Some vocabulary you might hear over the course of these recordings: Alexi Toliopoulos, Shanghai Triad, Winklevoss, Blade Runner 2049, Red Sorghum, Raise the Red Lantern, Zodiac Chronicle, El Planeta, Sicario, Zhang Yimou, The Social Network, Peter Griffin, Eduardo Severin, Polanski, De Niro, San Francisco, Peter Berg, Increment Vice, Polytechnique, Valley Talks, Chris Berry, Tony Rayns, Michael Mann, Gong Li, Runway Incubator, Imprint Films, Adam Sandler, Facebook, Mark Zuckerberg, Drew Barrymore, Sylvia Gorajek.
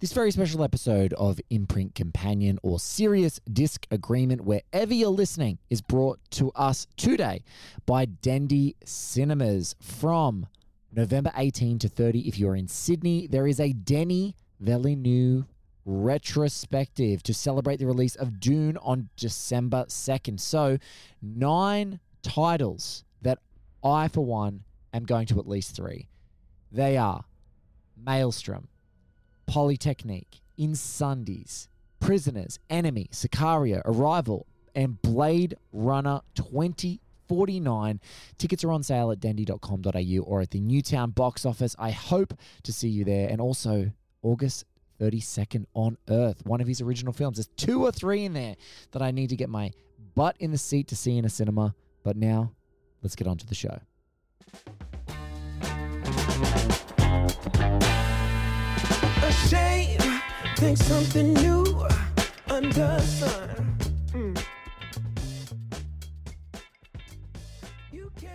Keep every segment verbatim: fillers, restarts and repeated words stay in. This very special episode of Imprint Companion or Serious Disc Agreement, wherever you're listening, is brought to us today by Dendy Cinemas. From November eighteenth to thirtieth, if you're in Sydney, there is a Denis Villeneuve retrospective to celebrate the release of Dune on December second. So nine titles that I, for one, am going to at least three. They are Maelstrom, Polytechnique, In Sundays, Prisoners, Enemy, Sicario, Arrival, and Blade Runner twenty forty-nine. Tickets are on sale at dendy dot com dot a u or at the Newtown box office. I hope to see you there. And also August thirty-second on Earth, one of his original films. There's two or three in there that I need to get my butt in the seat to see in a cinema. But now, let's get on to the show. Shame, think something new under sun. Mm. You can't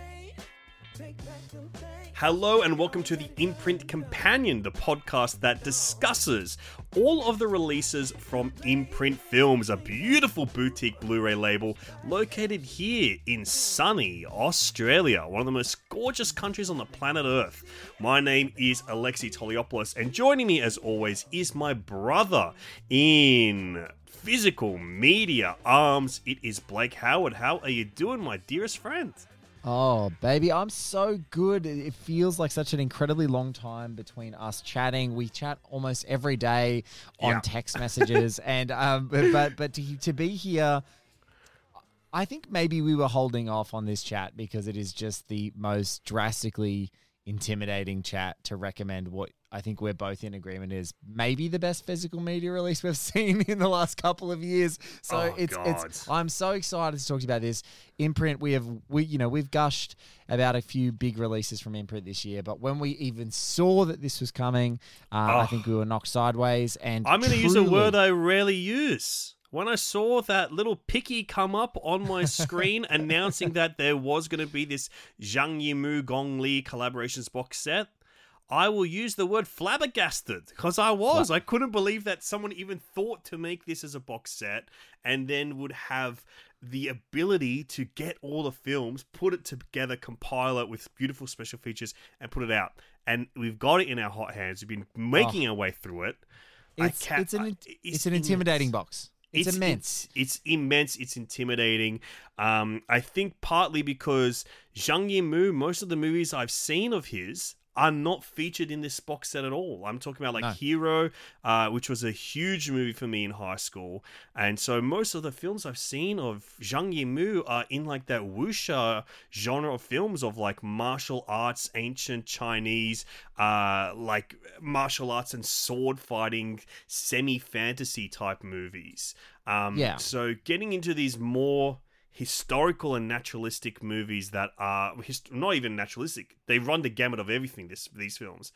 take back some things. Hello and welcome to the Imprint Companion, the podcast that discusses all of the releases from Imprint Films, a beautiful boutique Blu-ray label located here in sunny Australia, one of the most gorgeous countries on the planet Earth. My name is Alexi Toliopoulos, and joining me as always is my brother in physical media arms. It is Blake Howard. How are you doing, my dearest friend? Oh, baby, I'm so good. It feels like such an incredibly long time between us chatting. We chat almost every day on yeah. text messages. and um, But but, but to, to be here, I think maybe we were holding off on this chat because it is just the most drastically intimidating chat to recommend what I think we're both in agreement is maybe the best physical media release we've seen in the last couple of years. So oh, it's, God. it's, I'm so excited to talk to you about this. Imprint, we have, we, you know, we've gushed about a few big releases from Imprint this year, but when we even saw that this was coming, uh, oh. I think we were knocked sideways. And I'm going to use a word I rarely use. When I saw that little picky come up on my screen announcing that there was going to be this Zhang Yimou Gong Li collaborations box set, I will use the word flabbergasted, because I was. What? I couldn't believe that someone even thought to make this as a box set and then would have the ability to get all the films, put it together, compile it with beautiful special features, and put it out. And we've got it in our hot hands. We've been making oh. our way through it. It's, I it's, an, I, it's, it's an intimidating box. It's, it's immense. It's, it's immense. It's intimidating. Um, I think partly because Zhang Yimou, most of the movies I've seen of his are not featured in this box set at all. I'm talking about like no. Hero, uh, which was a huge movie for me in high school. And so most of the films I've seen of Zhang Yimou are in like that wuxia genre of films of like martial arts, ancient Chinese, uh, like martial arts and sword fighting, semi-fantasy type movies. Um, yeah. So getting into these more historical and naturalistic movies that are hist- not even naturalistic. They run the gamut of everything, this, these films.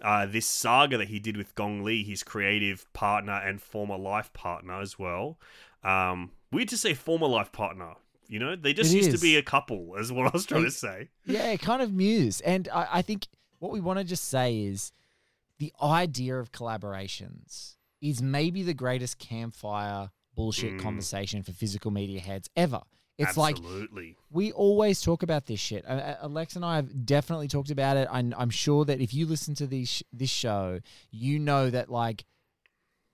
Uh, this saga that he did with Gong Li, his creative partner and former life partner as well. Um, weird to say former life partner. You know, they just it used is. to be a couple is what I was trying it's, to say. Yeah, kind of muse. And I, I think what we want to just say is the idea of collaborations is maybe the greatest campfire bullshit mm. conversation for physical media heads ever. It's Absolutely. like we always talk about this shit. Uh, Alex and I have definitely talked about it. I'm, I'm sure that if you listen to these sh- this show, you know that like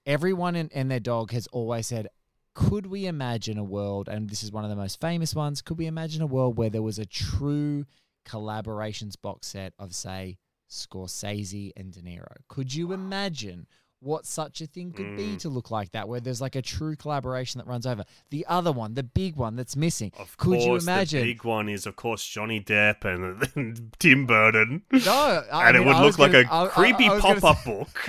everyone in, and their dog has always said, could we imagine a world, and this is one of the most famous ones, could we imagine a world where there was a true collaborations box set of, say, Scorsese and De Niro? Could you imagine what such a thing could mm. be to look like that, where there's like a true collaboration that runs over. The other one, the big one that's missing. Of could course, you imagine? The big one is, of course, Johnny Depp and, and Tim Burton. No. I and mean, it would I look gonna, like a I, creepy I, I pop-up say, book.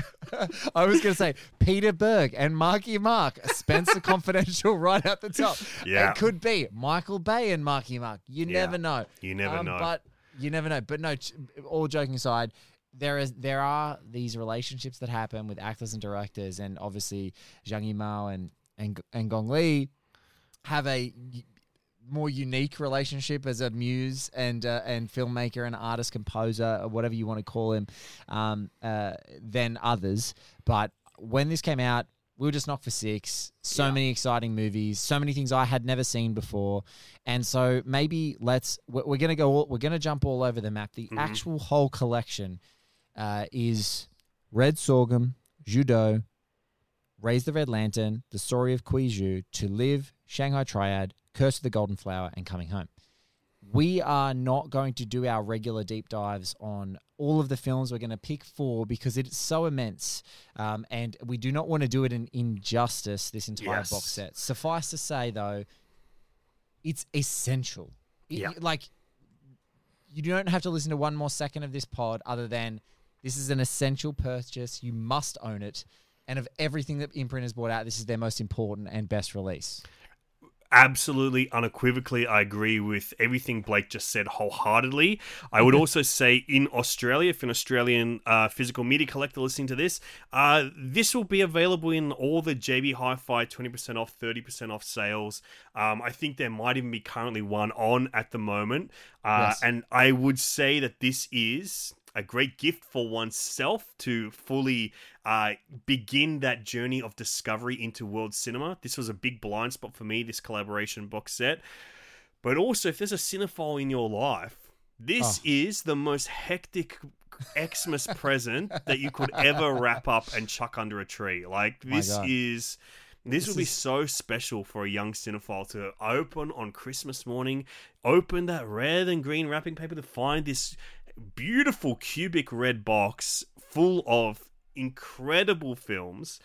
I was going to say Peter Berg and Marky Mark, Spencer Confidential right at the top. Yeah. It could be Michael Bay and Marky Mark. You yeah. never know. You never um, know. But you never know. But no, all joking aside, There is there are these relationships that happen with actors and directors, and obviously Zhang Yimou and and and Gong Li have a more unique relationship as a muse and uh, and filmmaker and artist composer or whatever you want to call him um, uh, than others. But when this came out, we were just knocked for six. So yeah. many exciting movies, so many things I had never seen before, and so maybe let's we're gonna go we're gonna jump all over the map. The mm-hmm. actual whole collection. Uh, is Red Sorghum, Judo, Raise the Red Lantern, The Story of Ge You, To Live, Shanghai Triad, Curse of the Golden Flower, and Coming Home. We are not going to do our regular deep dives on all of the films. We're going to pick four because it's so immense, um, and we do not want to do it an injustice, this entire yes. box set. Suffice to say, though, it's essential. It, yeah. Like, you don't have to listen to one more second of this pod other than... This is an essential purchase. You must own it. And of everything that Imprint has brought out, this is their most important and best release. Absolutely, unequivocally, I agree with everything Blake just said wholeheartedly. I would also say in Australia, if an Australian uh, physical media collector listening to this, uh, this will be available in all the J B Hi-Fi twenty percent off, thirty percent off sales. Um, I think there might even be currently one on at the moment. Uh, yes. And I would say that this is... a great gift for oneself to fully uh, begin that journey of discovery into world cinema. This was a big blind spot for me, this collaboration box set. But also, if there's a cinephile in your life, this oh. is the most hectic Xmas present that you could ever wrap up and chuck under a tree. Like, this is... This, this will be is... so special for a young cinephile to open on Christmas morning, open that red and green wrapping paper to find this... beautiful cubic red box full of incredible films.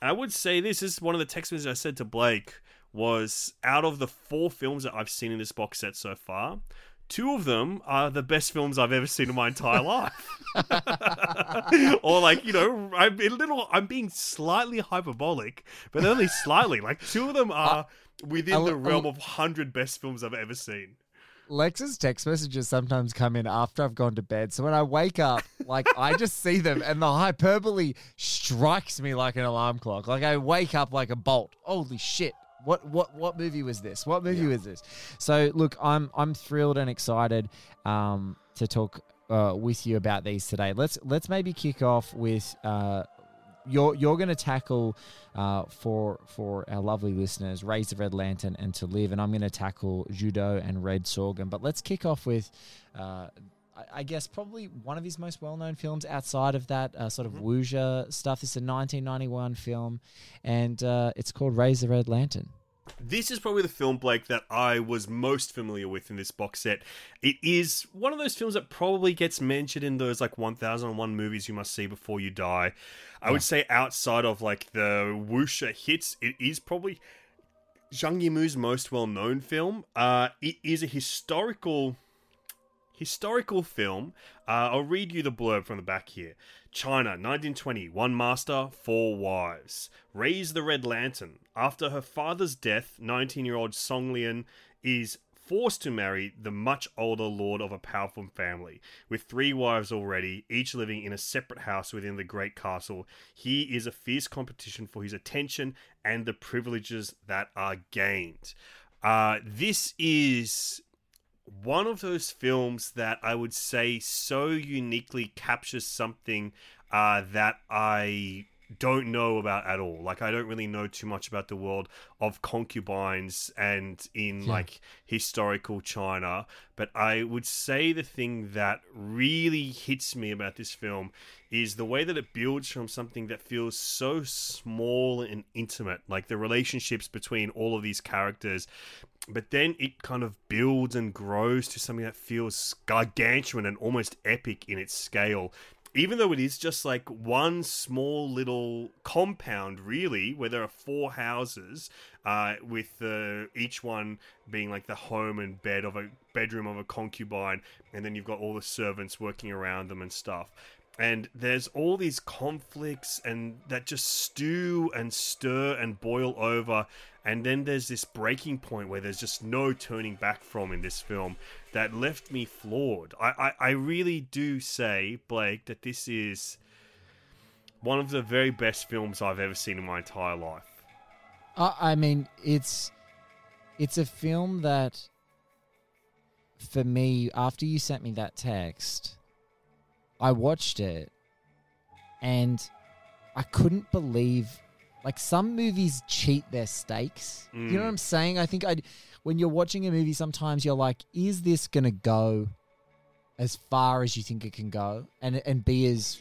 I would say this, this is one of the text messages I said to Blake was out of the four films that I've seen in this box set so far, two of them are the best films I've ever seen in my entire life. Or like, you know, I'm a little, I'm being slightly hyperbolic, but only slightly. Like two of them are within I'll, the realm I'll... of one hundred best films I've ever seen. Lex's text messages sometimes come in after I've gone to bed. So when I wake up, like I just see them and the hyperbole strikes me like an alarm clock. Like I wake up like a bolt. Holy shit. What what what movie was this? What movie yeah. was this? So look, I'm I'm thrilled and excited um, to talk uh, with you about these today. Let's let's maybe kick off with uh, You're you're going to tackle uh, for for our lovely listeners, Raise the Red Lantern and To Live, and I'm going to tackle Judo and Red Sorghum. But let's kick off with, uh, I, I guess, probably one of his most well-known films outside of that uh, sort of mm-hmm. wuxia stuff. It's a nineteen ninety-one film, and uh, it's called Raise the Red Lantern. This is probably the film, Blake, that I was most familiar with in this box set. It is one of those films that probably gets mentioned in those like one thousand one movies you must see before you die. I yeah. would say outside of like the wuxia hits, it is probably Zhang Yimou's most well-known film. Uh, it is a historical... Historical film. Uh, I'll read you the blurb from the back here. China, nineteen twenty. One master, four wives. Raise the Red Lantern. After her father's death, nineteen-year-old Song Lian is forced to marry the much older lord of a powerful family. With three wives already, each living in a separate house within the great castle, he is a fierce competition for his attention and the privileges that are gained. Uh, this is... one of those films that I would say so uniquely captures something uh, that I don't know about at all. Like, I don't really know too much about the world of concubines and in, yeah. like, historical China. But I would say the thing that really hits me about this film is the way that it builds from something that feels so small and intimate. Like, the relationships between all of these characters... but then it kind of builds and grows to something that feels gargantuan and almost epic in its scale. even though it is just like one small little compound, really, where there are four houses, uh, with the, each one being like the home and bed of a bedroom of a concubine, and then you've got all the servants working around them and stuff. And there's all these conflicts and that just stew and stir and boil over. And then there's this breaking point where there's just no turning back from in this film that left me floored. I, I, I really do say, Blake, that this is one of the very best films I've ever seen in my entire life. Uh, I mean, it's it's a film that, for me, after you sent me that text, I watched it and I couldn't believe... Like, some movies cheat their stakes. Mm. You know what I'm saying? I think I'd, when you're watching a movie, sometimes you're like, is this going to go as far as you think it can go? And and be as,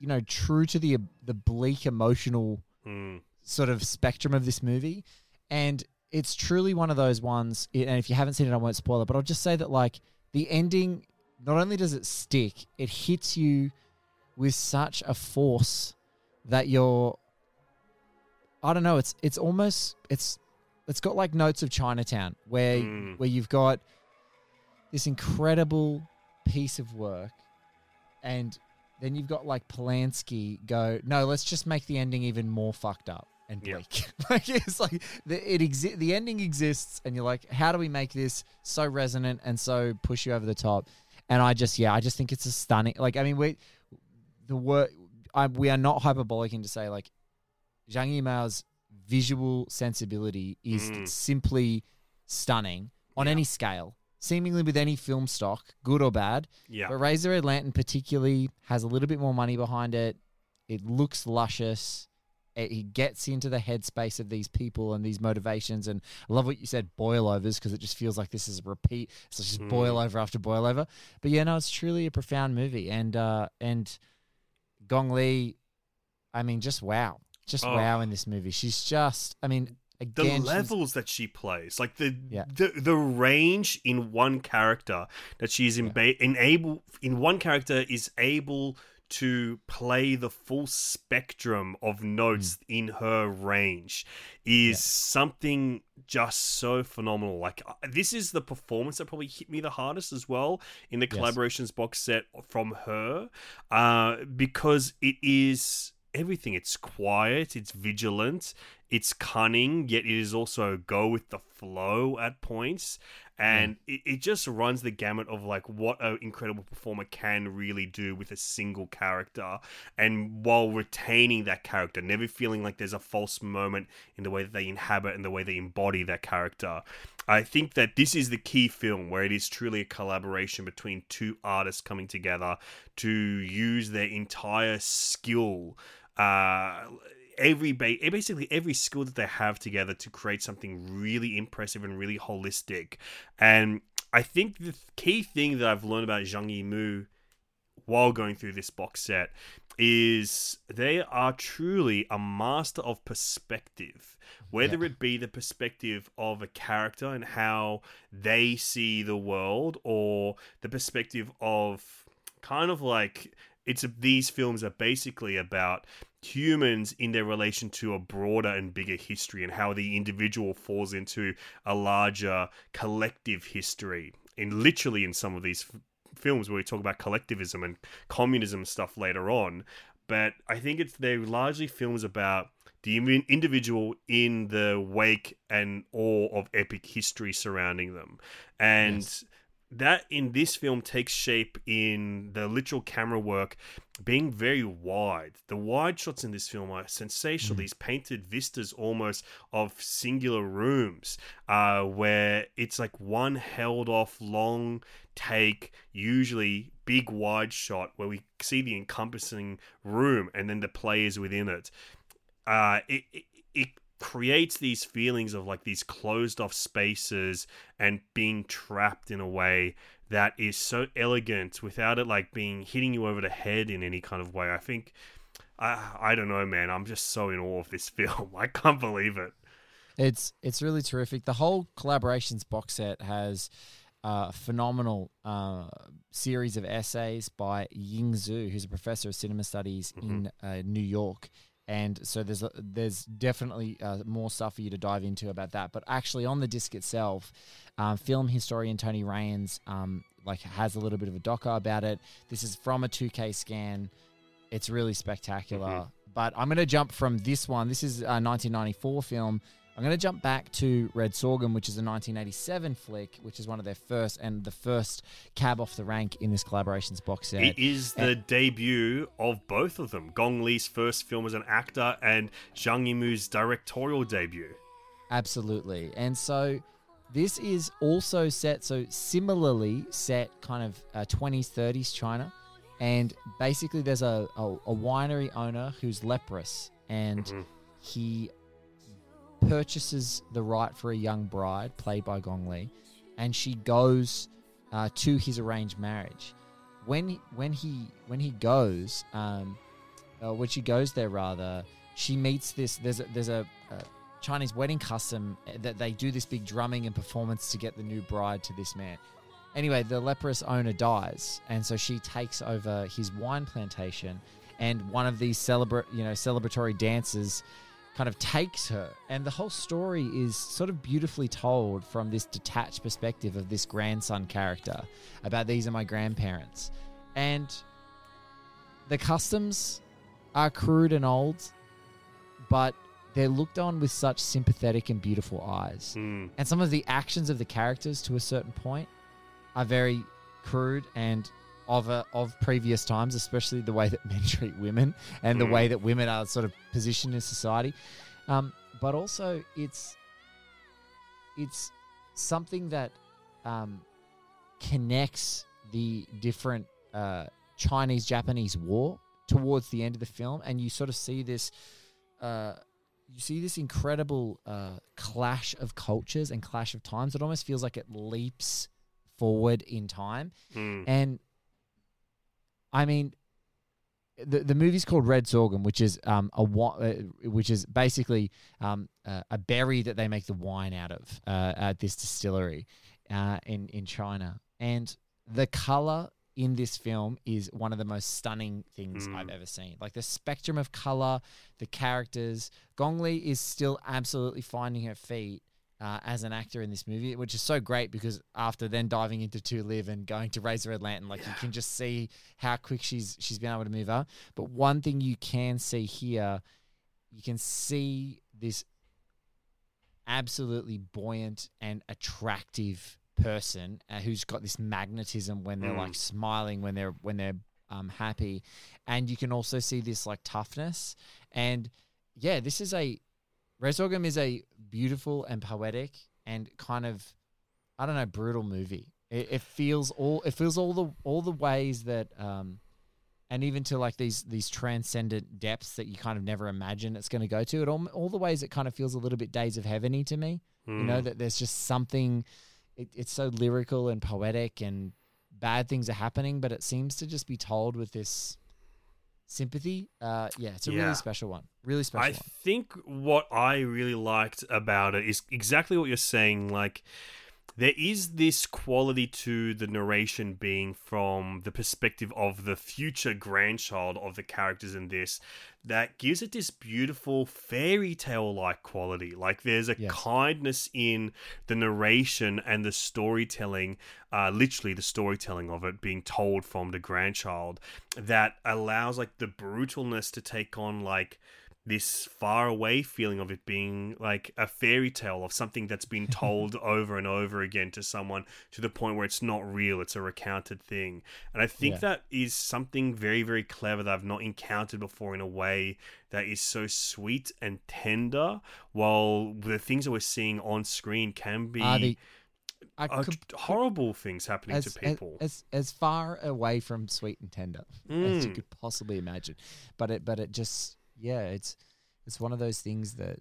you know, true to the the bleak emotional mm. sort of spectrum of this movie. And it's truly one of those ones, and if you haven't seen it, I won't spoil it, but I'll just say that, like, the ending, not only does it stick, it hits you with such a force that you're... I don't know. It's it's almost it's it's got like notes of Chinatown, where mm. where you've got this incredible piece of work, and then you've got like Polanski go, no, let's just make the ending even more fucked up and bleak. Yep. Like, it's like the, it exi- the ending exists, and you're like, how do we make this so resonant and so push you over the top? And I just yeah, I just think it's a stunning. Like, I mean, we the work I, we are not hyperbolic in to say, like, Zhang Yimou's visual sensibility is mm. simply stunning on yeah. any scale, seemingly with any film stock, good or bad. Yeah. But Raise the Red Lantern particularly has a little bit more money behind it. It looks luscious. It, it gets into the headspace of these people and these motivations. And I love what you said, boil overs, because it just feels like this is a repeat. It's just mm. boil over after boil over. But yeah, no, it's truly a profound movie. And, uh, and Gong Li, I mean, just wow. Just oh. wow in this movie. She's just, I mean, again, the levels that she plays, like the yeah. the, the range in one character that she's in, yeah. in able in one character is able to play the full spectrum of notes mm. in her range is yeah. something just so phenomenal. Like, this is the performance that probably hit me the hardest as well in the yes. collaborations box set from her, uh, because it is. Everything. It's quiet, it's vigilant, it's cunning, yet it is also go with the flow at points. And mm. it, it just runs the gamut of like what an incredible performer can really do with a single character, and while retaining that character, never feeling like there's a false moment in the way that they inhabit and the way they embody that character. I think that this is the key film where it is truly a collaboration between two artists coming together to use their entire skill, uh, every ba- basically every skill that they have together to create something really impressive and really holistic. And I think the key thing that I've learned about Zhang Yimou while going through this box set is they are truly a master of perspective, whether yeah. it be the perspective of a character and how they see the world, or the perspective of kind of like... It's these films are basically about humans in their relation to a broader and bigger history, and how the individual falls into a larger collective history. And literally in some of these f- films where we talk about collectivism and communism stuff later on. But I think it's they're largely films about the individual in the wake and awe of epic history surrounding them. And... Yes. That in this film takes shape in the literal camera work being very wide. The wide shots in this film are sensational. Mm. These painted vistas almost of singular rooms, uh, where it's like one held off long take, usually big wide shot where we see the encompassing room and then the players within it. Uh, it, it, it creates these feelings of like these closed off spaces and being trapped in a way that is so elegant without it like being hitting you over the head in any kind of way. I think, I, I don't know, man, I'm just so in awe of this film. I can't believe it. It's, it's really terrific. The whole collaborations box set has uh, phenomenal uh, series of essays by Ying Zhu, who's a professor of cinema studies mm-hmm. in uh, New York. And so there's there's definitely uh, more stuff for you to dive into about that. But actually, on the disc itself, um, film historian Tony Rayns um, like has a little bit of a docker about it. This is from a two K scan. It's really spectacular. Mm-hmm. But I'm going to jump from this one. This is a nineteen ninety-four film. I'm going to jump back to Red Sorghum, which is a nineteen eighty-seven flick, which is one of their first and the first cab off the rank in this collaboration's box set. It is the and- debut of both of them. Gong Li's first film as an actor and Zhang Yimou's directorial debut. Absolutely. And so this is also set, so similarly set kind of uh, twenties, thirties China. And basically there's a, a, a winery owner who's leprous and mm-hmm. he purchases the right for a young bride, played by Gong Li, and she goes uh, to his arranged marriage. When when he when he goes, um, uh, when she goes there rather, she meets this. There's a, there's a, a Chinese wedding custom that they do this big drumming and performance to get the new bride to this man. Anyway, the leprous owner dies, and so she takes over his wine plantation, and one of these celebra- you know celebratory dances kind of takes her, and the whole story is sort of beautifully told from this detached perspective of this grandson character about these are my grandparents. And the customs are crude and old, but they're looked on with such sympathetic and beautiful eyes. Mm. And some of the actions of the characters to a certain point are very crude and Of a, of previous times, especially the way that men treat women and the mm. way that women are sort of positioned in society, um, but also it's it's something that um, connects the different uh, Chinese-Japanese war towards the end of the film, and you sort of see this uh, you see this incredible uh, clash of cultures and clash of times. It almost feels like it leaps forward in time, mm. and I mean, the the movie's called Red Sorghum, which is um a which is basically um a, a berry that they make the wine out of uh, at this distillery, uh, in in China. And the color in this film is one of the most stunning things mm. I've ever seen. Like the spectrum of color, the characters. Gong Li is still absolutely finding her feet Uh, as an actor in this movie, which is so great because after then diving into To Live and going to Raise the Red Lantern, like yeah. you can just see how quick she's she's been able to move up. But one thing you can see here, you can see this absolutely buoyant and attractive person uh, who's got this magnetism when they're mm. like smiling, when they're when they're um, happy, and you can also see this like toughness. And yeah, this is a Red Sorghum is a beautiful and poetic and kind of, I don't know, brutal movie. It, it feels all it feels all the all the ways that, um, and even to like these these transcendent depths that you kind of never imagine it's going to go to. It all all the ways it kind of feels a little bit Days of Heaven-y to me. Mm. You know that there's just something. It, it's so lyrical and poetic, and bad things are happening, but it seems to just be told with this sympathy. Uh, yeah, it's a yeah. really special one. Really special I one. I think what I really liked about it is exactly what you're saying. Like, there is this quality to the narration being from the perspective of the future grandchild of the characters in this that gives it this beautiful fairy tale-like quality. Like, there's a yes. kindness in the narration and the storytelling, uh, literally the storytelling of it being told from the grandchild, that allows, like, the brutalness to take on, like, this far away feeling of it being like a fairy tale of something that's been told over and over again to someone to the point where it's not real. It's a recounted thing. And I think yeah. that is something very, very clever that I've not encountered before in a way that is so sweet and tender, while the things that we're seeing on screen can be uh, the, I uh, could, horrible things happening as, to people. As, as as far away from sweet and tender mm. as you could possibly imagine. But it, but it just... Yeah, it's it's one of those things that,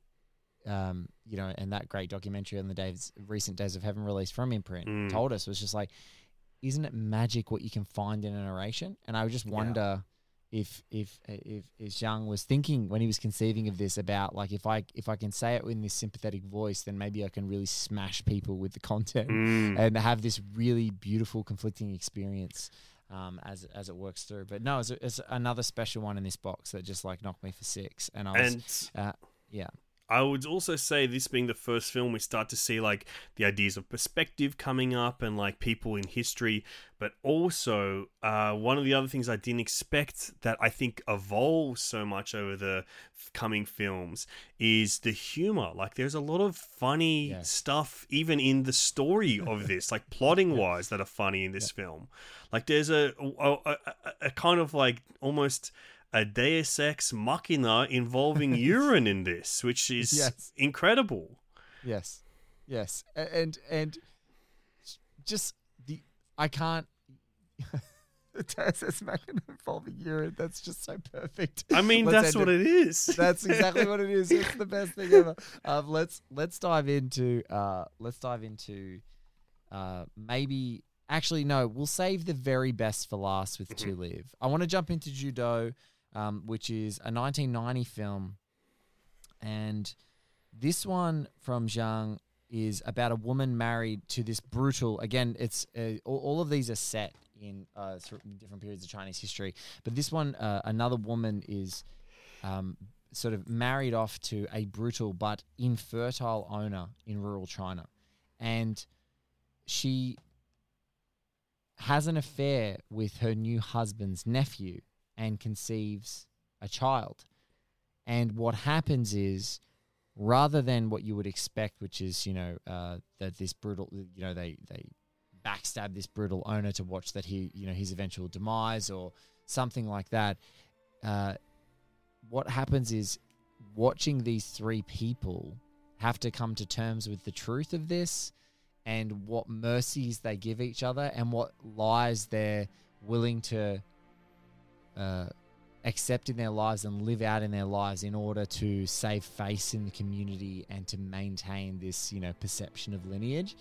um, you know, and that great documentary on the Dave's recent Days of Heaven released from Imprint mm. told us was just like, isn't it magic what you can find in a narration? And I just wonder, if if if, if Zhang was thinking when he was conceiving of this about, like, if I if I can say it in this sympathetic voice, then maybe I can really smash people with the content mm. and have this really beautiful conflicting experience um, as as it works through. But no, it's, it's another special one in this box that just like knocked me for six, and I was and- uh, yeah. I would also say this being the first film, we start to see like the ideas of perspective coming up and like people in history. But also uh, one of the other things I didn't expect that I think evolves so much over the f- coming films is the humor. Like there's a lot of funny yeah. stuff even in the story of this, like plotting wise that are funny in this yeah. film. Like there's a, a, a, a kind of like almost... a Deus Ex Machina involving urine in this, which is yes. incredible. Yes, yes, and and just the I can't the Deus Ex Machina involving urine. That's just so perfect. I mean, let's that's what it. it is. That's exactly what it is. It's the best thing ever. Um, let's let's dive into uh, let's dive into uh, maybe actually no, we'll save the very best for last with To Live. I want to jump into Judo. Um, which is a nineteen ninety film. And this one from Zhang is about a woman married to this brutal... Again, it's uh, all, all of these are set in uh, different periods of Chinese history. But this one, uh, another woman is um, sort of married off to a brutal but infertile owner in rural China. And she has an affair with her new husband's nephew and conceives a child. And what happens is, rather than what you would expect, which is, you know, uh, that this brutal, you know, they, they backstab this brutal owner to watch that he, you know, his eventual demise or something like that. Uh, what happens is watching these three people have to come to terms with the truth of this and what mercies they give each other and what lies they're willing to Uh, accept in their lives and live out in their lives in order to save face in the community and to maintain this, you know, perception of lineage.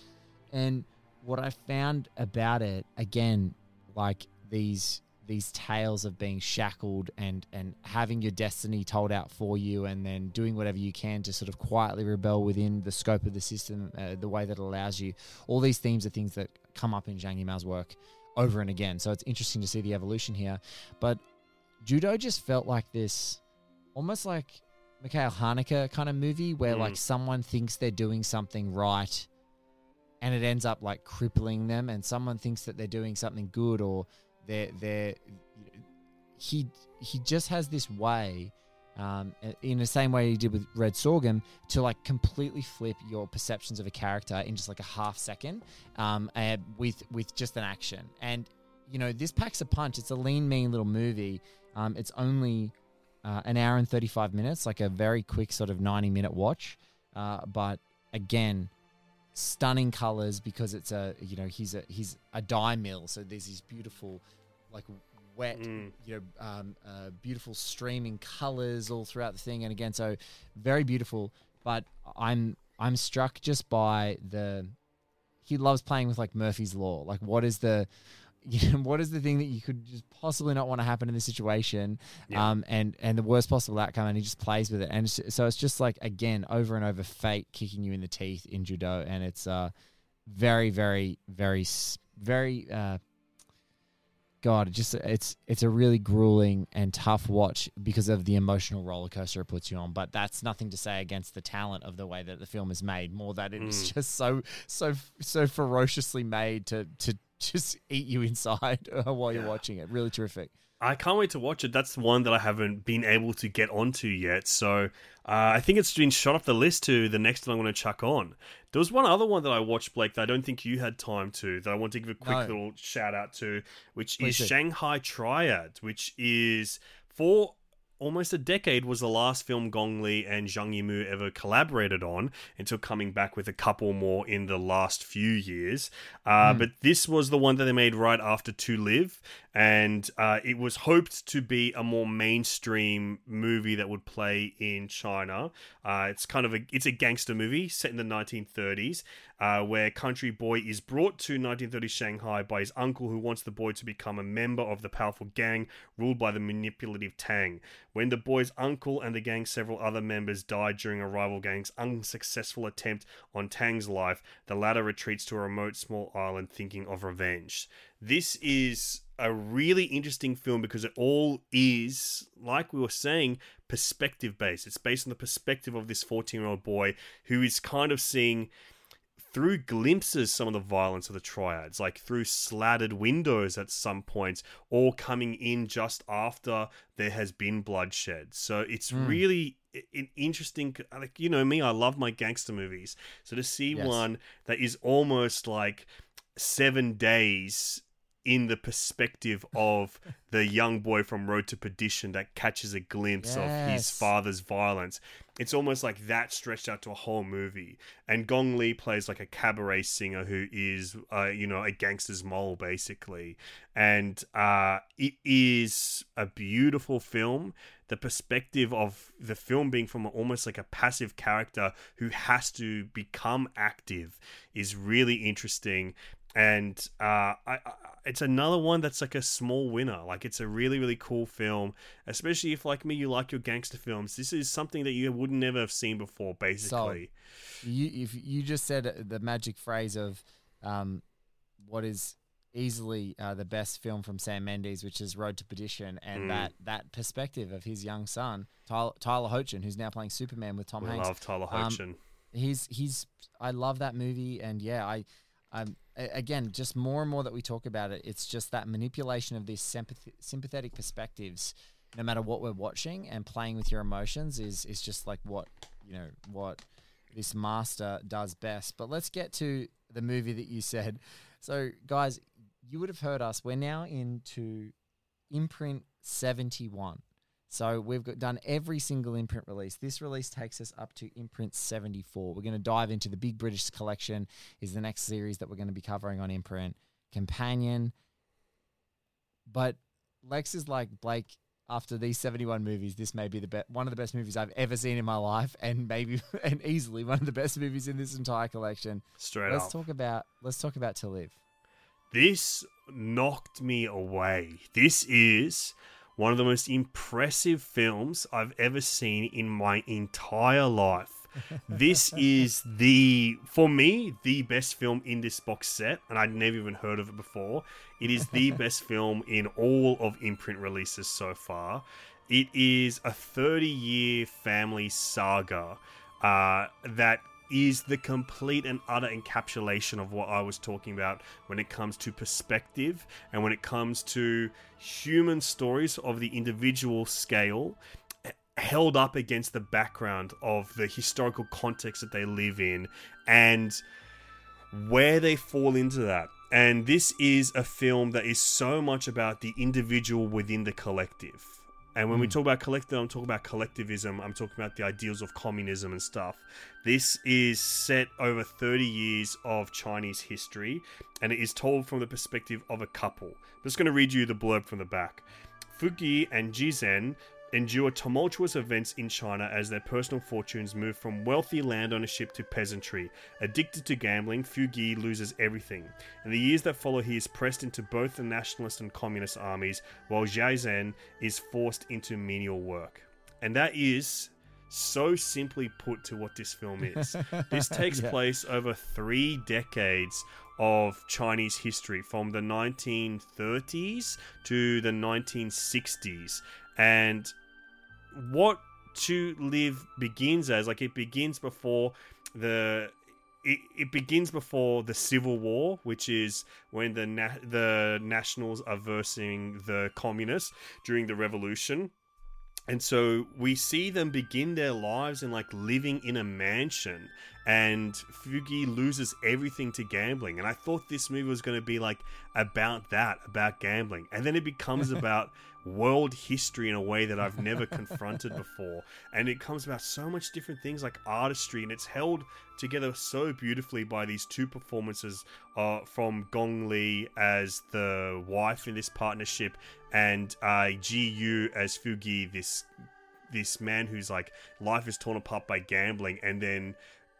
And what I found about it, again, like these these tales of being shackled and and having your destiny told out for you and then doing whatever you can to sort of quietly rebel within the scope of the system, uh, the way that it allows you. All these themes are things that come up in Zhang Yimou's work over and again. So it's interesting to see the evolution here. But Judo just felt like this, almost like Mikhail Haneke kind of movie where mm. like someone thinks they're doing something right and it ends up like crippling them, and someone thinks that they're doing something good or they're, they're he, he just has this way, um, in the same way he did with Red Sorghum, to like completely flip your perceptions of a character in just like a half second, um, uh, with, with just an action. And, you know, this packs a punch. It's a lean, mean little movie. Um, it's only uh, an hour and thirty-five minutes, like a very quick sort of ninety-minute watch. Uh, but again, stunning colors because it's a, you know, he's a he's a dye mill. So there's these beautiful, like wet, mm. you know, um, uh, beautiful streaming colors all throughout the thing. And again, so very beautiful. But I'm I'm struck just by the he loves playing with like Murphy's Law. Like what is the You know, what is the thing that you could just possibly not want to happen in this situation, yeah. um, and and the worst possible outcome, and he just plays with it, and it's, so it's just like again over and over, fate kicking you in the teeth in Judo, and it's uh very very very very uh, God, it just it's it's a really grueling and tough watch because of the emotional roller coaster it puts you on. But that's nothing to say against the talent of the way that the film is made. More that it mm. is just so so so ferociously made to to. just eat you inside while you're yeah. watching it. Really terrific. I can't wait to watch it. That's the one that I haven't been able to get onto yet. So uh, I think it's been shot off the list to the next one I'm going to chuck on. There was one other one that I watched, Blake, that I don't think you had time to, that I want to give a quick no. little shout out to, which Please is do. Shanghai Triad, which is for almost a decade was the last film Gong Li and Zhang Yimou ever collaborated on, until coming back with a couple more in the last few years. Uh, mm. But this was the one that they made right after To Live. And uh, it was hoped to be a more mainstream movie that would play in China. Uh, it's kind of a it's a gangster movie set in the nineteen thirties, uh, where country boy is brought to nineteen thirties Shanghai by his uncle, who wants the boy to become a member of the powerful gang ruled by the manipulative Tang. When the boy's uncle and the gang's several other members die during a rival gang's unsuccessful attempt on Tang's life, the latter retreats to a remote small island, thinking of revenge. This is a really interesting film because it all is, like we were saying, perspective-based. It's based on the perspective of this fourteen-year-old boy who is kind of seeing through glimpses some of the violence of the triads, like through slatted windows at some points, or coming in just after there has been bloodshed. So it's mm. really an interesting... Like, you know me, I love my gangster movies. So to see yes. one that is almost like seven days... in the perspective of the young boy from Road to Perdition that catches a glimpse yes. of his father's violence. It's almost like that stretched out to a whole movie. And Gong Li plays like a cabaret singer who is, uh, you know, a gangster's mole, basically. And uh, it is a beautiful film. The perspective of the film being from almost like a passive character who has to become active is really interesting. And uh, I, I, it's another one that's like a small winner. Like, it's a really, really cool film, especially if, like me, you like your gangster films. This is something that you would never have seen before, basically. So, you, if you just said the magic phrase of um, what is easily uh, the best film from Sam Mendes, which is Road to Perdition, and mm. that that perspective of his young son, Tyler, Tyler Hoechlin, who's now playing Superman with Tom we Hanks. I love Tyler Hoechlin. Um, he's, he's, I love that movie, and yeah, I... Um, again, just more and more that we talk about it, it's just that manipulation of these sympath- sympathetic perspectives, no matter what we're watching, and playing with your emotions is is just like what you know what this master does best. But let's get to the movie that you said. So, guys, you would have heard us. We're now into Imprint seventy-one. So we've got, done every single Imprint release. This release takes us up to Imprint seventy-four. We're going to dive into the Big British Collection is the next series that we're going to be covering on Imprint. Companion. But Lex is like, Blake, after these seventy-one movies, this may be the be- one of the best movies I've ever seen in my life, and maybe and easily one of the best movies in this entire collection. Straight let's up. Talk about, let's talk about To Live. This knocked me away. This is... one of the most impressive films I've ever seen in my entire life. This is the, for me, the best film in this box set, and I'd never even heard of it before. It is the best film in all of Imprint releases so far. It is a thirty-year family saga uh, that is the complete and utter encapsulation of what I was talking about when it comes to perspective and when it comes to human stories of the individual scale held up against the background of the historical context that they live in and where they fall into that. And this is a film that is so much about the individual within the collective. And when mm. we talk about collective, I'm talking about collectivism. I'm talking about the ideals of communism and stuff. This is set over thirty years of Chinese history, and it is told from the perspective of a couple. I'm just going to read you the blurb from the back. Fuqi and Jizhen endure tumultuous events in China as their personal fortunes move from wealthy land ownership to peasantry. Addicted to gambling, Fuqi loses everything. In the years that follow, he is pressed into both the nationalist and communist armies, while Jizhen is forced into menial work. And that is so simply put to what this film is. This takes yeah. place over three decades of Chinese history, from the nineteen thirties to the nineteen sixties. And what To Live begins as, like, it begins before the it, it begins before the Civil War, which is when the na- the nationals are versing the communists during the revolution. And so we see them begin their lives in, like, living in a mansion, and Fuqi loses everything to gambling. And I thought this movie was going to be like about that, about gambling, and then it becomes about world history in a way that I've never confronted before. And it comes about so much different things like artistry, and it's held together so beautifully by these two performances uh, from Gong Li as the wife in this partnership, and uh, Ge You as Fugi, this this man whose like life is torn apart by gambling and then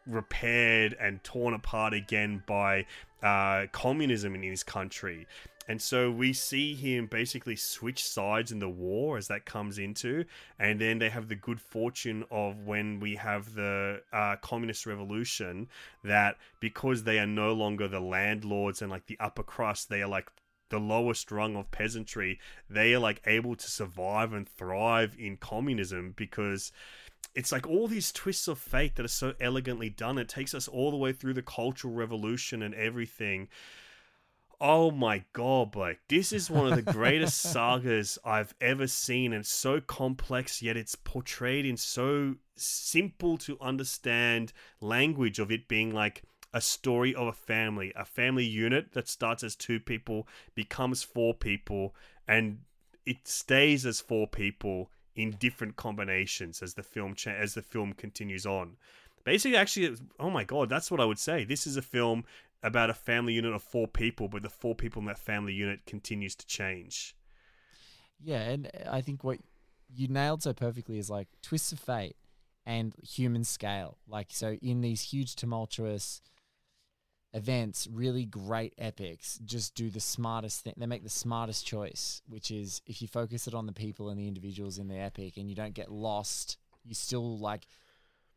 repaired and torn apart again by uh, communism in his country. And so we see him basically switch sides in the war as that comes into, and then they have the good fortune of when we have the uh, communist revolution, that because they are no longer the landlords and like the upper crust, they are like the lowest rung of peasantry. They are like able to survive and thrive in communism because it's like all these twists of fate that are so elegantly done. It takes us all the way through the Cultural Revolution and everything. Oh my god, Blake. This is one of the greatest sagas I've ever seen, and so complex, yet it's portrayed in so simple to understand language of it being like a story of a family, a family unit that starts as two people, becomes four people, and it stays as four people in different combinations as the film cha- as the film continues on. Basically, actually, oh my god, that's what I would say. This is a film about a family unit of four people, but the four people in that family unit continues to change. Yeah, and I think what you nailed so perfectly is like twists of fate and human scale. Like, so in these huge tumultuous events, really great epics just do the smartest thing. They make the smartest choice, which is if you focus it on the people and the individuals in the epic and you don't get lost, you still like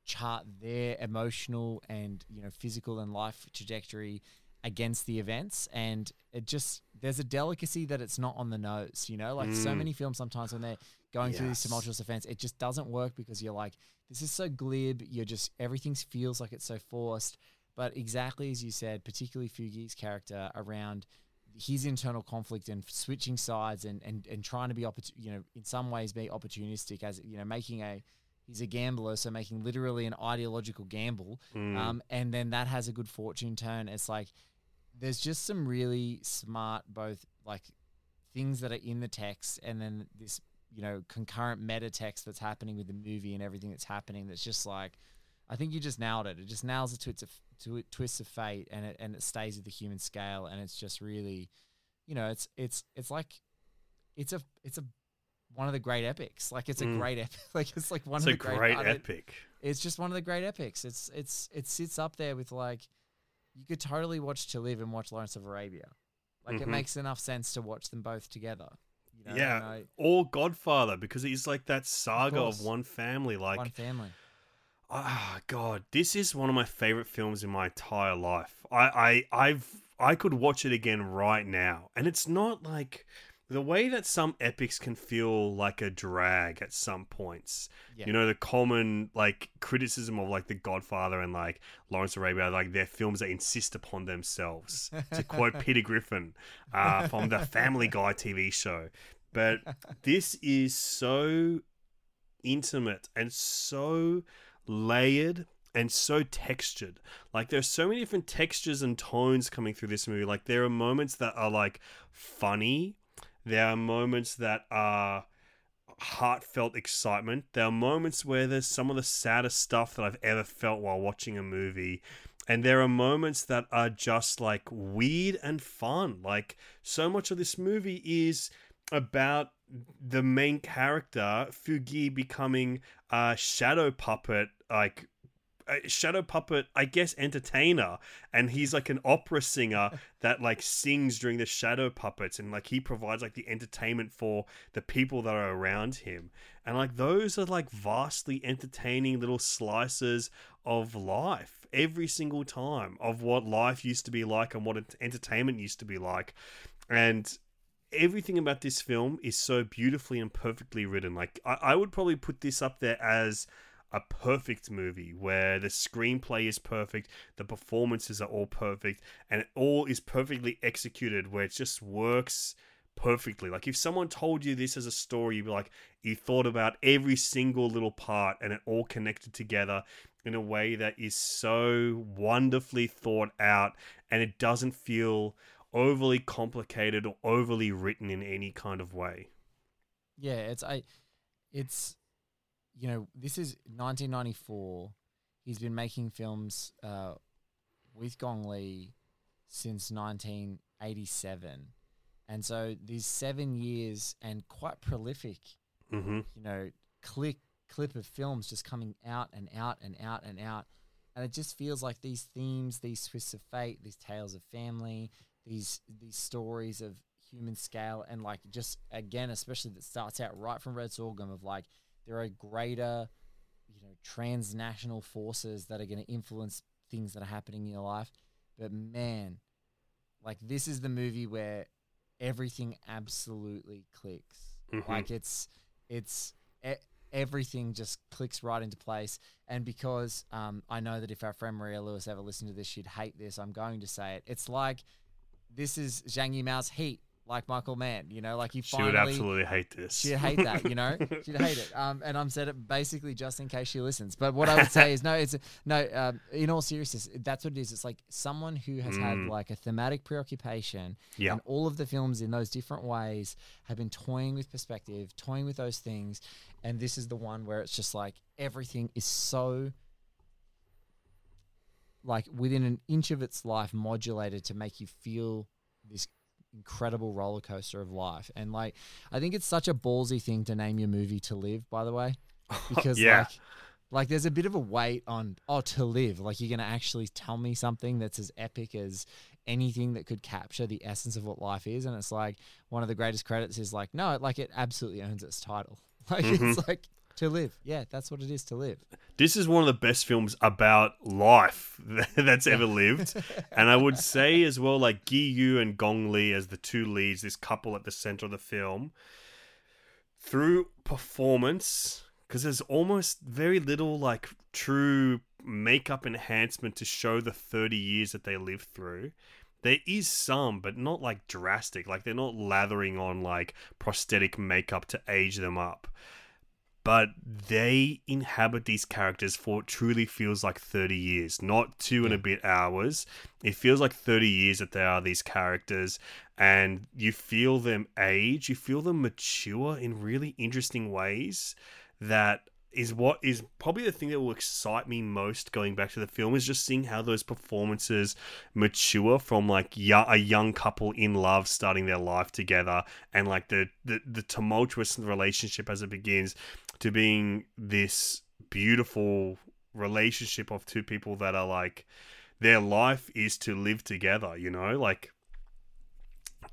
chart their emotional and, you know, physical and life trajectory against the events. And it just, there's a delicacy that it's not on the nose, you know, like mm. so many films sometimes when they're going yes. through these tumultuous events, it just doesn't work because you're like, this is so glib. You're just, everything feels like it's so forced, but exactly as you said, particularly Fugi's character around his internal conflict and switching sides and, and, and trying to be, oppor- you know, in some ways be opportunistic as, you know, making a, he's a gambler, so making literally an ideological gamble. Mm. Um, and then that has a good fortune turn. It's like, there's just some really smart, both like things that are in the text and then this, you know, concurrent meta text that's happening with the movie and everything that's happening. That's just like, I think you just nailed it. It just nails the twists of, tw- twists of fate and it, and it stays at the human scale. And it's just really, you know, it's, it's, it's like, it's a, it's a, one of the great epics. Like it's a mm. great epic. Like it's like one it's of the great, great epic. It, it's just one of the great epics. It's it's it sits up there with like you could totally watch To Live and watch Lawrence of Arabia. Like mm-hmm. it makes enough sense to watch them both together. You know? Yeah. I, or Godfather, because it's like that saga of, of one family. Like one family. Ah, oh, God, this is one of my favorite films in my entire life. I, I I've I could watch it again right now. And it's not like the way that some epics can feel like a drag at some points. Yeah. You know, the common like criticism of like The Godfather and like Lawrence of Arabia, like their films that insist upon themselves. To quote Peter Griffin uh, from the Family Guy T V show. But this is so intimate and so layered and so textured. Like there's so many different textures and tones coming through this movie. Like there are moments that are like funny. There are moments that are heartfelt excitement. There are moments where there's some of the saddest stuff that I've ever felt while watching a movie. And there are moments that are just like weird and fun. Like so much of this movie is about the main character, Fugi, becoming a shadow puppet, like a shadow puppet, I guess, entertainer. And he's like an opera singer that like sings during the shadow puppets. And like, he provides like the entertainment for the people that are around him. And like, those are like vastly entertaining little slices of life every single time of what life used to be like and what entertainment used to be like. And everything about this film is so beautifully and perfectly written. Like I, I would probably put this up there as a perfect movie where the screenplay is perfect, the performances are all perfect, and it all is perfectly executed where it just works perfectly. Like if someone told you this as a story, you'd be like, you thought about every single little part and it all connected together in a way that is so wonderfully thought out, and it doesn't feel overly complicated or overly written in any kind of way. Yeah, it's I, it's, you know, this is nineteen ninety-four. He's been making films uh, with Gong Li since nineteen eighty-seven, and so these seven years and quite prolific, mm-hmm. you know, click clip of films just coming out and out and out and out, and it just feels like these themes, these twists of fate, these tales of family, these these stories of human scale, and like just again, especially that starts out right from Red Sorghum of like there are greater, you know, transnational forces that are going to influence things that are happening in your life. But man, like this is the movie where everything absolutely clicks. Mm-hmm. Like it's it's e- everything just clicks right into place. And because um, I know that if our friend Maria Lewis ever listened to this, she'd hate this. I'm going to say it. It's like this is Zhang Yimou's Heat. Like Michael Mann, you know, like you finally... She would absolutely hate this. She'd hate that, you know? She'd hate it. Um, and I'm said it basically just in case she listens. But what I would say is, no, it's no. Um, in all seriousness, that's what it is. It's like someone who has mm. had like a thematic preoccupation yep. and all of the films in those different ways have been toying with perspective, toying with those things. And this is the one where it's just like everything is so... like within an inch of its life modulated to make you feel this... incredible roller coaster of life. And like I think it's such a ballsy thing to name your movie To Live, by the way, because yeah. like like there's a bit of a weight on oh To Live, like you're gonna actually tell me something that's as epic as anything that could capture the essence of what life is. And it's like one of the greatest credits is like no, like it absolutely earns its title. Like mm-hmm. it's like To Live. Yeah, that's what it is, to live. This is one of the best films about life that's ever lived. And I would say as well, like, Ge You and Gong Li as the two leads, this couple at the center of the film, through performance, because there's almost very little, like, true makeup enhancement to show the thirty years that they lived through. There is some, but not, like, drastic. Like, they're not lathering on, like, prosthetic makeup to age them up. But they inhabit these characters for what truly feels like thirty years, not two and a bit hours. It feels like thirty years that they are these characters, and you feel them age, you feel them mature in really interesting ways. That is what is probably the thing that will excite me most going back to the film, is just seeing how those performances mature from like y- a young couple in love starting their life together, and like the, the, the tumultuous relationship as it begins, to being this beautiful relationship of two people that are like, their life is to live together, you know, like,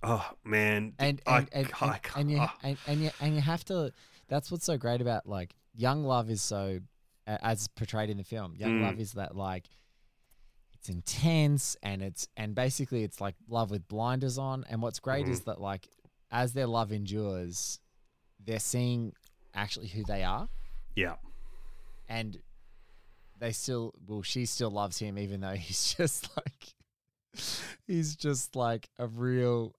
oh man. And, and, I, and, I, and, I, and, you, and, and, you, and you have to, that's what's so great about like, young love is so, uh, as portrayed in the film, young mm. love is that like, it's intense and it's, and basically it's like love with blinders on. And what's great mm. is that like, as their love endures, they're seeing actually who they are. Yeah. And they still, well, she still loves him, even though he's just like, he's just like a real...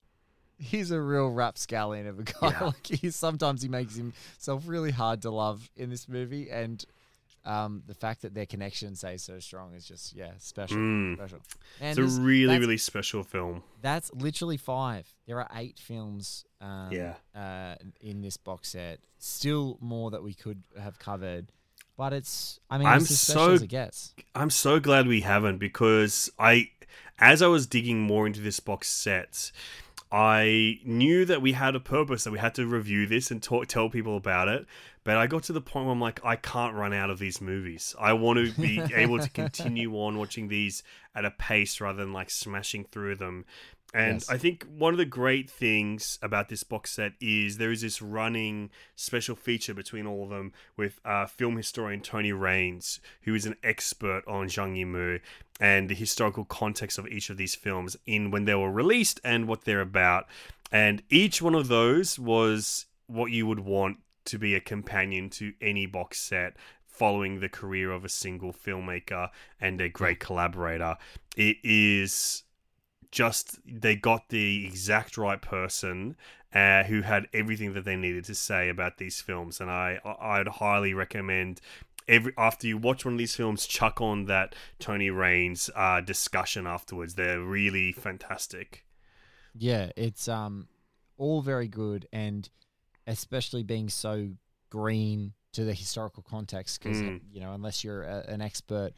he's a real rapscallion of a guy. Yeah. Like he, sometimes he makes himself really hard to love in this movie, and um, the fact that their connection stays so strong is just yeah special. Mm. Special. And it's a really really special film. That's literally five. There are eight films. Um, yeah. Uh, in this box set, still more that we could have covered, but it's. I mean, I'm it's as special so, as it gets. I'm so glad we haven't, because I, as I was digging more into this box set, I knew that we had a purpose, that we had to review this and talk, tell people about it. But I got to the point where I'm like, I can't run out of these movies. I want to be able to continue on watching these at a pace rather than like smashing through them. And yes. I think one of the great things about this box set is there is this running special feature between all of them with uh, film historian Tony Rayns, who is an expert on Zhang Yimou and the historical context of each of these films in when they were released and what they're about. And each one of those was what you would want to be a companion to any box set, following the career of a single filmmaker and a great collaborator. It is... just they got the exact right person uh, who had everything that they needed to say about these films, and I I'd highly recommend every after you watch one of these films, chuck on that Tony Rayns uh, discussion afterwards. They're really fantastic. Yeah, it's um all very good, and especially being so green to the historical context, because mm. you know, unless you're a, an expert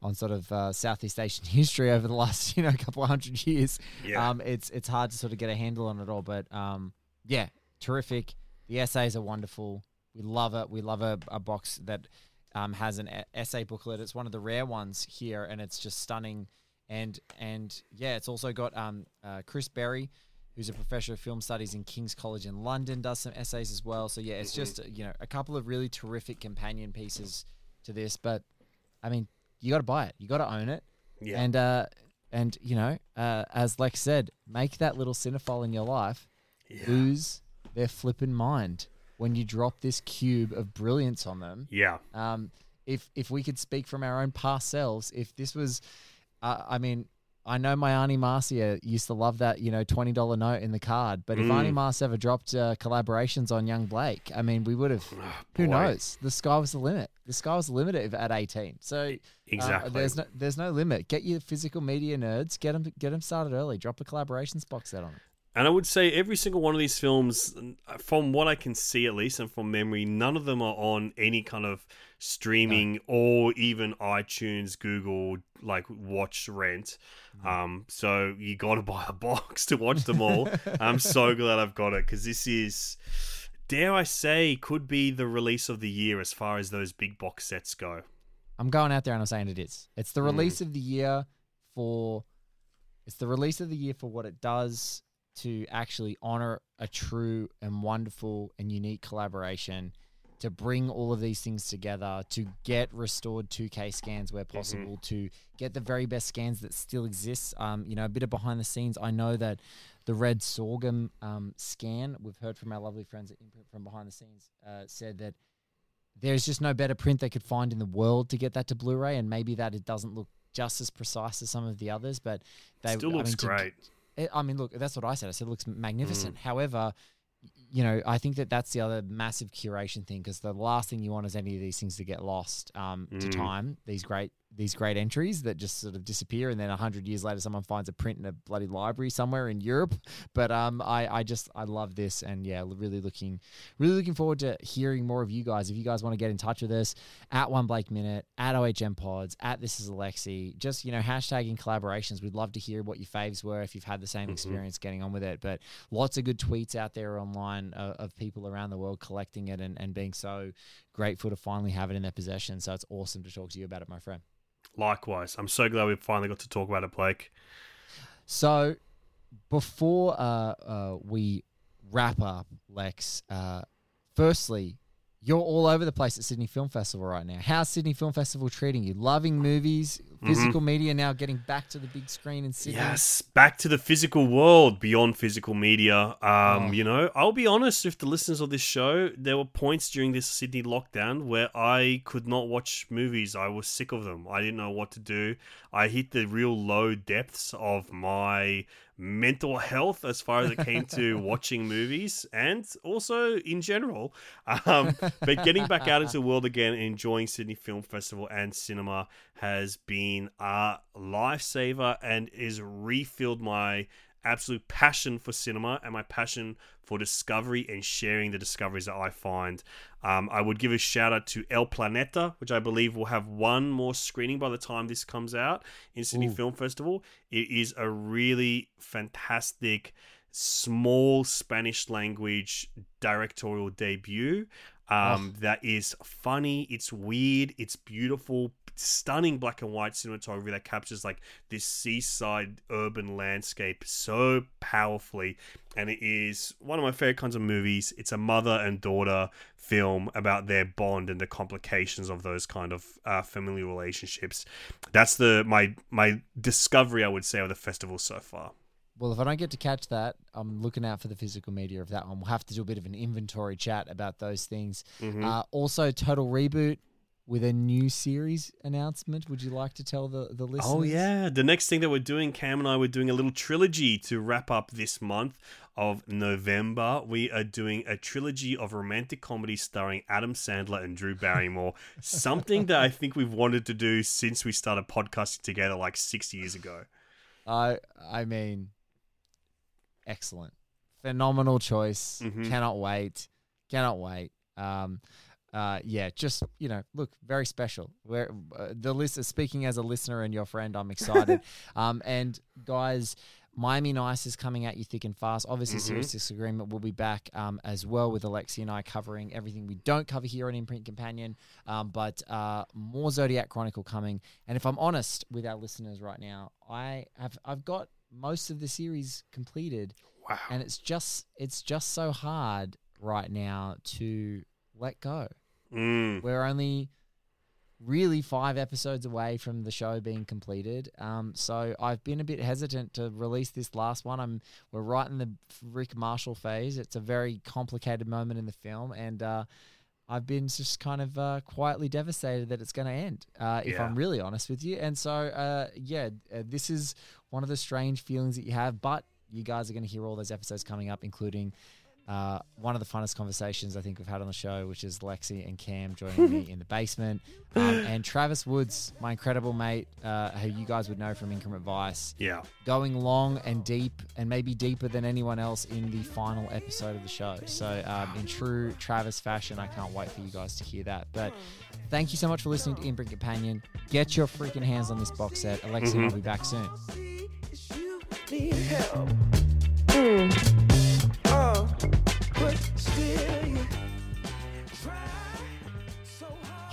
on sort of uh, Southeast Asian history over the last, you know, couple of hundred years, yeah. um, it's it's hard to sort of get a handle on it all. But um, yeah, terrific. The essays are wonderful. We love it. We love a, a box that um, has an essay booklet. It's one of the rare ones here, and it's just stunning. And and yeah, it's also got um, uh, Chris Berry, who's a professor of film studies in King's College in London, does some essays as well. So, yeah, it's just, you know, a couple of really terrific companion pieces to this. But, I mean, you got to buy it. You got to own it. Yeah. And, uh, and you know, uh, as Lex said, make that little cinephile in your life yeah. lose their flippin' mind when you drop this cube of brilliance on them. Yeah. Um, if, if we could speak from our own past selves, if this was, uh, I mean... I know my Arnie Marcia used to love that, you know, twenty dollar note in the card. But mm. if Arnie Marcia ever dropped uh, collaborations on Young Blake, I mean, we would have, oh, who knows? The sky was the limit. The sky was the limit at eighteen. So exactly. uh, there's no there's no limit. Get your physical media nerds. Get them, get them started early. Drop a collaborations box set on them. And I would say every single one of these films, from what I can see at least and from memory, none of them are on any kind of streaming no. or even iTunes, Google, like watch rent. Mm. Um, so you got to buy a box to watch them all. I'm so glad I've got it, because this is, dare I say, could be the release of the year as far as those big box sets go. I'm going out there and I'm saying it is. It's the release mm. of the year for, it's the release of the year for what it does to actually honor a true and wonderful and unique collaboration, to bring all of these things together, to get restored two K scans where possible, mm-hmm. to get the very best scans that still exist. Um, you know, a bit of behind the scenes. I know that the Red Sorghum um, scan, we've heard from our lovely friends at Imprint from behind the scenes, uh, said that there's just no better print they could find in the world to get that to Blu-ray, and maybe that it doesn't look just as precise as some of the others, but they still looks I mean, great. To, I mean, look, that's what I said. I said it looks magnificent. Mm. However, you know, I think that that's the other massive curation thing, because the last thing you want is any of these things to get lost um, mm. to time. These great these great entries that just sort of disappear, and then one hundred years later someone finds a print in a bloody library somewhere in Europe. But um, I, I just, I love this, and yeah, really looking really looking forward to hearing more of you guys. If you guys want to get in touch with us, at One Blake Minute, at O H M Pods, at This Is Alexi, just, you know, hashtagging collaborations. We'd love to hear what your faves were, if you've had the same mm-hmm. experience getting on with it. But lots of good tweets out there online of, of people around the world collecting it and, and being so grateful to finally have it in their possession. So it's awesome to talk to you about it, my friend. Likewise. I'm so glad we finally got to talk about it, Blake. So before uh, uh, we wrap up, Lex, uh, firstly, you're all over the place at Sydney Film Festival right now. How's Sydney Film Festival treating you? Loving movies, physical mm-hmm. media, now getting back to the big screen in Sydney. Yes, back to the physical world beyond physical media. Um, oh. You know, I'll be honest with the listeners of this show, there were points during this Sydney lockdown where I could not watch movies. I was sick of them. I didn't know what to do. I hit the real low depths of my mental health as far as it came to watching movies, and also in general, um, but getting back out into the world again and enjoying Sydney Film Festival and cinema has been a lifesaver, and is refilled my absolute passion for cinema and my passion for discovery and sharing the discoveries that I find. Um, I would give a shout out to El Planeta, which I believe will have one more screening by the time this comes out in Sydney Ooh. Film Festival. It is a really fantastic, small Spanish language directorial debut um, oh. that is funny, it's weird, it's beautiful, stunning black and white cinematography that captures like this seaside urban landscape so powerfully, and it is one of my favorite kinds of movies. It's a mother and daughter film about their bond and the complications of those kind of uh, familial relationships. That's the my my discovery, I would say, of the festival so far. Well, if I don't get to catch that, I'm looking out for the physical media of that one. We'll have to do a bit of an inventory chat about those things. Mm-hmm. Uh, also, Total Reboot with a new series announcement. Would you like to tell the, the listeners? Oh, yeah. The next thing that we're doing, Cam and I were doing a little trilogy to wrap up this month of November. We are doing a trilogy of romantic comedies starring Adam Sandler and Drew Barrymore. Something that I think we've wanted to do since we started podcasting together like six years ago. I, I mean, excellent. Phenomenal choice. Mm-hmm. Cannot wait. Cannot wait. Um, uh, yeah, just, you know, look, very special. We're, uh, the list is speaking as a listener and your friend, I'm excited. um, and guys, Miami Nice is coming at you thick and fast. Obviously, mm-hmm. Serious Disagreement will be back um, as well, with Alexi and I covering everything we don't cover here on Imprint Companion, um, but uh, more Zodiac Chronicle coming. And if I'm honest with our listeners right now, I have I've got most of the series completed, wow. and it's just it's just so hard right now to let go. Mm. We're only really five episodes away from the show being completed. Um, so I've been a bit hesitant to release this last one. I'm we're right in the Rick Marshall phase. It's a very complicated moment in the film, and uh, I've been just kind of uh, quietly devastated that it's going to end, uh, if yeah. I'm really honest with you. And so, uh, yeah, uh, this is one of the strange feelings that you have, but you guys are going to hear all those episodes coming up, including... Uh, one of the funnest conversations I think we've had on the show, which is Lexi and Cam joining me in the basement, um, and Travis Woods, my incredible mate, uh, who you guys would know from Increment Vice, yeah, going long and deep, and maybe deeper than anyone else in the final episode of the show. So um, in true Travis fashion, I can't wait for you guys to hear that. But thank you so much for listening to Imprint Companion. Get your freaking hands on this box set. Alexi mm-hmm. will be back soon. Mm. Oh, but still you try so hard.